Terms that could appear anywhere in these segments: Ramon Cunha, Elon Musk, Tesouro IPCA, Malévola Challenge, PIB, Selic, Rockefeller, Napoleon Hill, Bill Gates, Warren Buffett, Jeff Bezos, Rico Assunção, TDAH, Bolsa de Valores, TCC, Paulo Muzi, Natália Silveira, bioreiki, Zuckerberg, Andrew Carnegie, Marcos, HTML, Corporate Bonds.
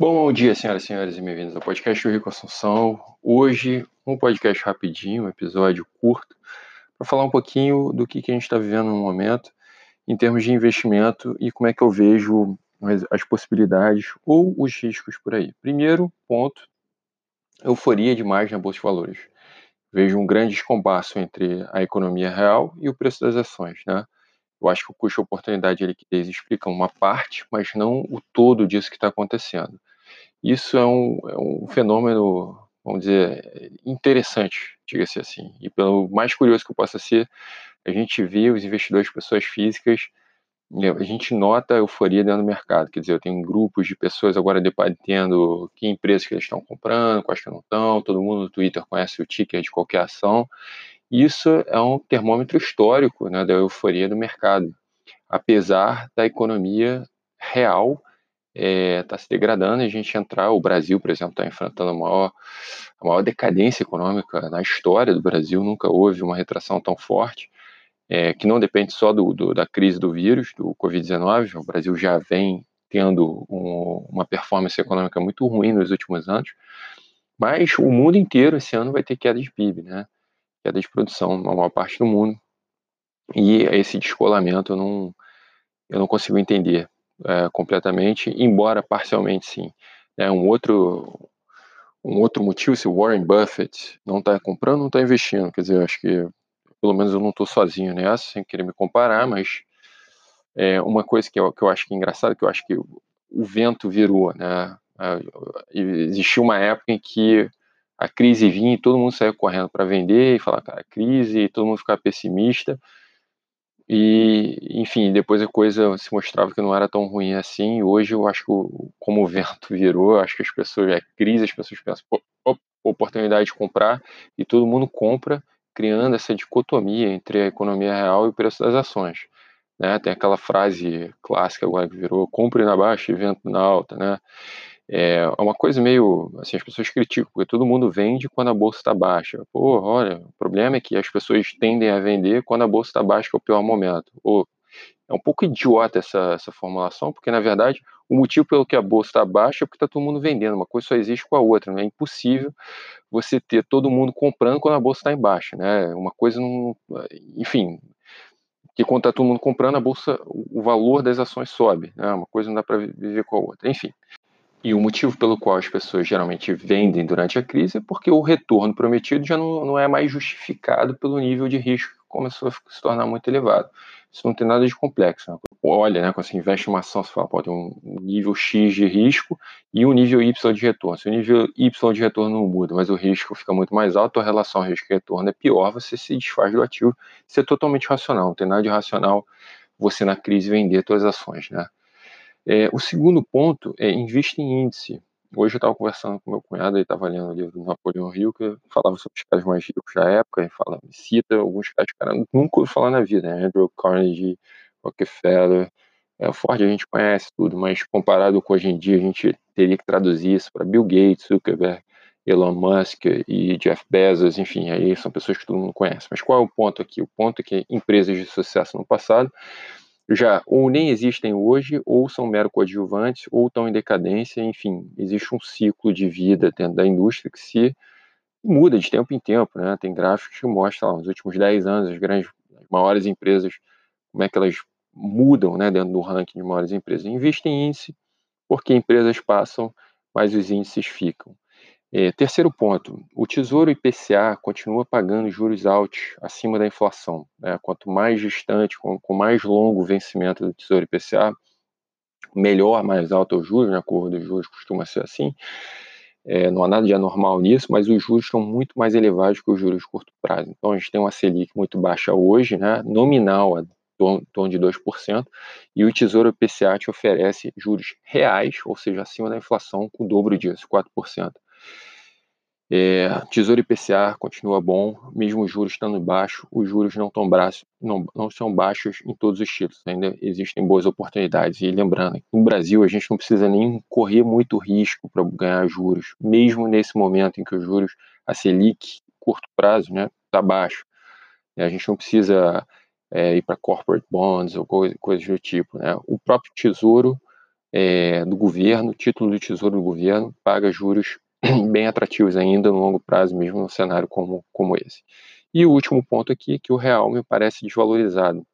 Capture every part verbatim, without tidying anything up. Bom dia, senhoras e senhores, e bem-vindos ao podcast do Rico Assunção. Hoje, um podcast rapidinho, um episódio curto, para falar um pouquinho do que, que a gente está vivendo no momento em termos de investimento e como é que eu vejo as possibilidades ou os riscos por aí. Primeiro ponto, euforia demais na Bolsa de Valores. Vejo um grande descompasso entre a economia real e o preço das ações, né? Eu acho que o custo, oportunidade e liquidez explicam uma parte, mas não o todo disso que está acontecendo. Isso é um, é um fenômeno, vamos dizer, interessante, diga-se assim. E pelo mais curioso que eu possa ser, a gente vê os investidores, pessoas físicas, a gente nota a euforia dentro do mercado. Quer dizer, eu tenho grupos de pessoas agora debatendo que empresas que eles estão comprando, quais que não estão, todo mundo no Twitter conhece o ticker de qualquer ação. Isso é um termômetro histórico, né, da euforia do mercado, apesar da economia real está é, se degradando, a gente entrar, o Brasil, por exemplo, está enfrentando a maior, a maior decadência econômica na história do Brasil, nunca houve uma retração tão forte, é, que não depende só do, do, da crise do vírus, do covid dezenove, o Brasil já vem tendo um, uma performance econômica muito ruim nos últimos anos, mas o mundo inteiro esse ano vai ter queda de P I B, né? Queda de produção na maior parte do mundo, e esse descolamento eu não, eu não consigo entender é, completamente, embora parcialmente sim. É um outro, um outro motivo, se o Warren Buffett não está comprando, não está investindo, quer dizer, eu acho que pelo menos eu não estou sozinho nessa, sem querer me comparar, mas é uma coisa que eu, que eu acho que é engraçado, que eu acho que o vento virou, né? Existiu uma época em que a crise vinha e todo mundo saiu correndo para vender e falar, cara, crise, e todo mundo ficava pessimista. E, enfim, depois a coisa se mostrava que não era tão ruim assim. Hoje eu acho que, como o vento virou, eu acho que as pessoas, é crise, as pessoas pensam, op, op, oportunidade de comprar, e todo mundo compra, criando essa dicotomia entre a economia real e o preço das ações, né? Tem aquela frase clássica agora que virou, compre na baixa e venda na alta, né? É uma coisa meio, assim, as pessoas criticam, porque todo mundo vende quando a bolsa está baixa. Pô, olha, o problema é que as pessoas tendem a vender quando a bolsa está baixa, que é o pior momento. Ou, é um pouco idiota essa, essa formulação, porque, na verdade, o motivo pelo que a bolsa está baixa é porque está todo mundo vendendo. Uma coisa só existe com a outra, né? É impossível você ter todo mundo comprando quando a bolsa está em baixa, né? Uma coisa não... Enfim, que quando está todo mundo comprando, a bolsa, o valor das ações sobe, né? Uma coisa não dá para viver com a outra, enfim. E o motivo pelo qual as pessoas geralmente vendem durante a crise é porque o retorno prometido já não, não é mais justificado pelo nível de risco que começou a se tornar muito elevado. Isso não tem nada de complexo, né? Olha, né, quando você investe em uma ação, você fala, pô, tem um nível X de risco e um nível Y de retorno. Se o nível Y de retorno não muda, mas o risco fica muito mais alto, a relação risco-retorno é pior, você se desfaz do ativo. Isso é totalmente racional, não tem nada de racional você na crise vender suas ações, né? É, o segundo ponto é invista em índice. Hoje eu estava conversando com meu cunhado, ele estava lendo o livro do Napoleon Hill, que falava sobre os caras mais ricos da época, ele fala, cita alguns caras que nunca ouviu falar na vida, né? Andrew Carnegie, Rockefeller, é, Ford a gente conhece tudo, mas comparado com hoje em dia, a gente teria que traduzir isso para Bill Gates, Zuckerberg, Elon Musk e Jeff Bezos, enfim, aí são pessoas que todo mundo conhece. Mas qual é o ponto aqui? O ponto é que empresas de sucesso no passado já ou nem existem hoje, ou são mero coadjuvantes, ou estão em decadência, enfim, existe um ciclo de vida dentro da indústria que se muda de tempo em tempo, né? Tem gráficos que mostram lá, nos últimos dez anos, as grandes, as maiores empresas, como é que elas mudam, né, dentro do ranking de maiores empresas. Invista em índice, porque empresas passam, mas os índices ficam. É, terceiro ponto, o Tesouro I P C A continua pagando juros altos acima da inflação, né? Quanto mais distante, com, com mais longo o vencimento do Tesouro I P C A, melhor, mais alto é o juros, né? A curva dos juros costuma ser assim, é, não há nada de anormal nisso, mas os juros estão muito mais elevados que os juros de curto prazo. Então a gente tem uma Selic muito baixa hoje, né? Nominal, em torno de dois por cento, e o Tesouro I P C A te oferece juros reais, ou seja, acima da inflação, com o dobro disso, quatro por cento. É, Tesouro I P C A continua bom, mesmo os juros estando baixo, os juros não, tão baixo, não, não são baixos em todos os títulos, ainda existem boas oportunidades. E lembrando, no Brasil a gente não precisa nem correr muito risco para ganhar juros, mesmo nesse momento em que os juros, a Selic, curto prazo, né, está baixo. A gente não precisa é, ir para Corporate Bonds ou coisa, coisas do tipo, né? O próprio Tesouro é, do governo, título do tesouro do governo, paga juros bem atrativos ainda no longo prazo, mesmo num cenário como, como esse. E o último ponto aqui, que o real me parece desvalorizado.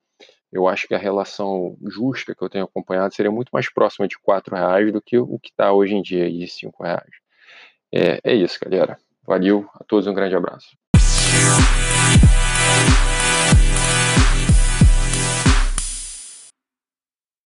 Eu acho que a relação justa que eu tenho acompanhado seria muito mais próxima de quatro reais do que o que está hoje em dia, de cinco reais. É, é isso, galera. Valeu a todos, um grande abraço.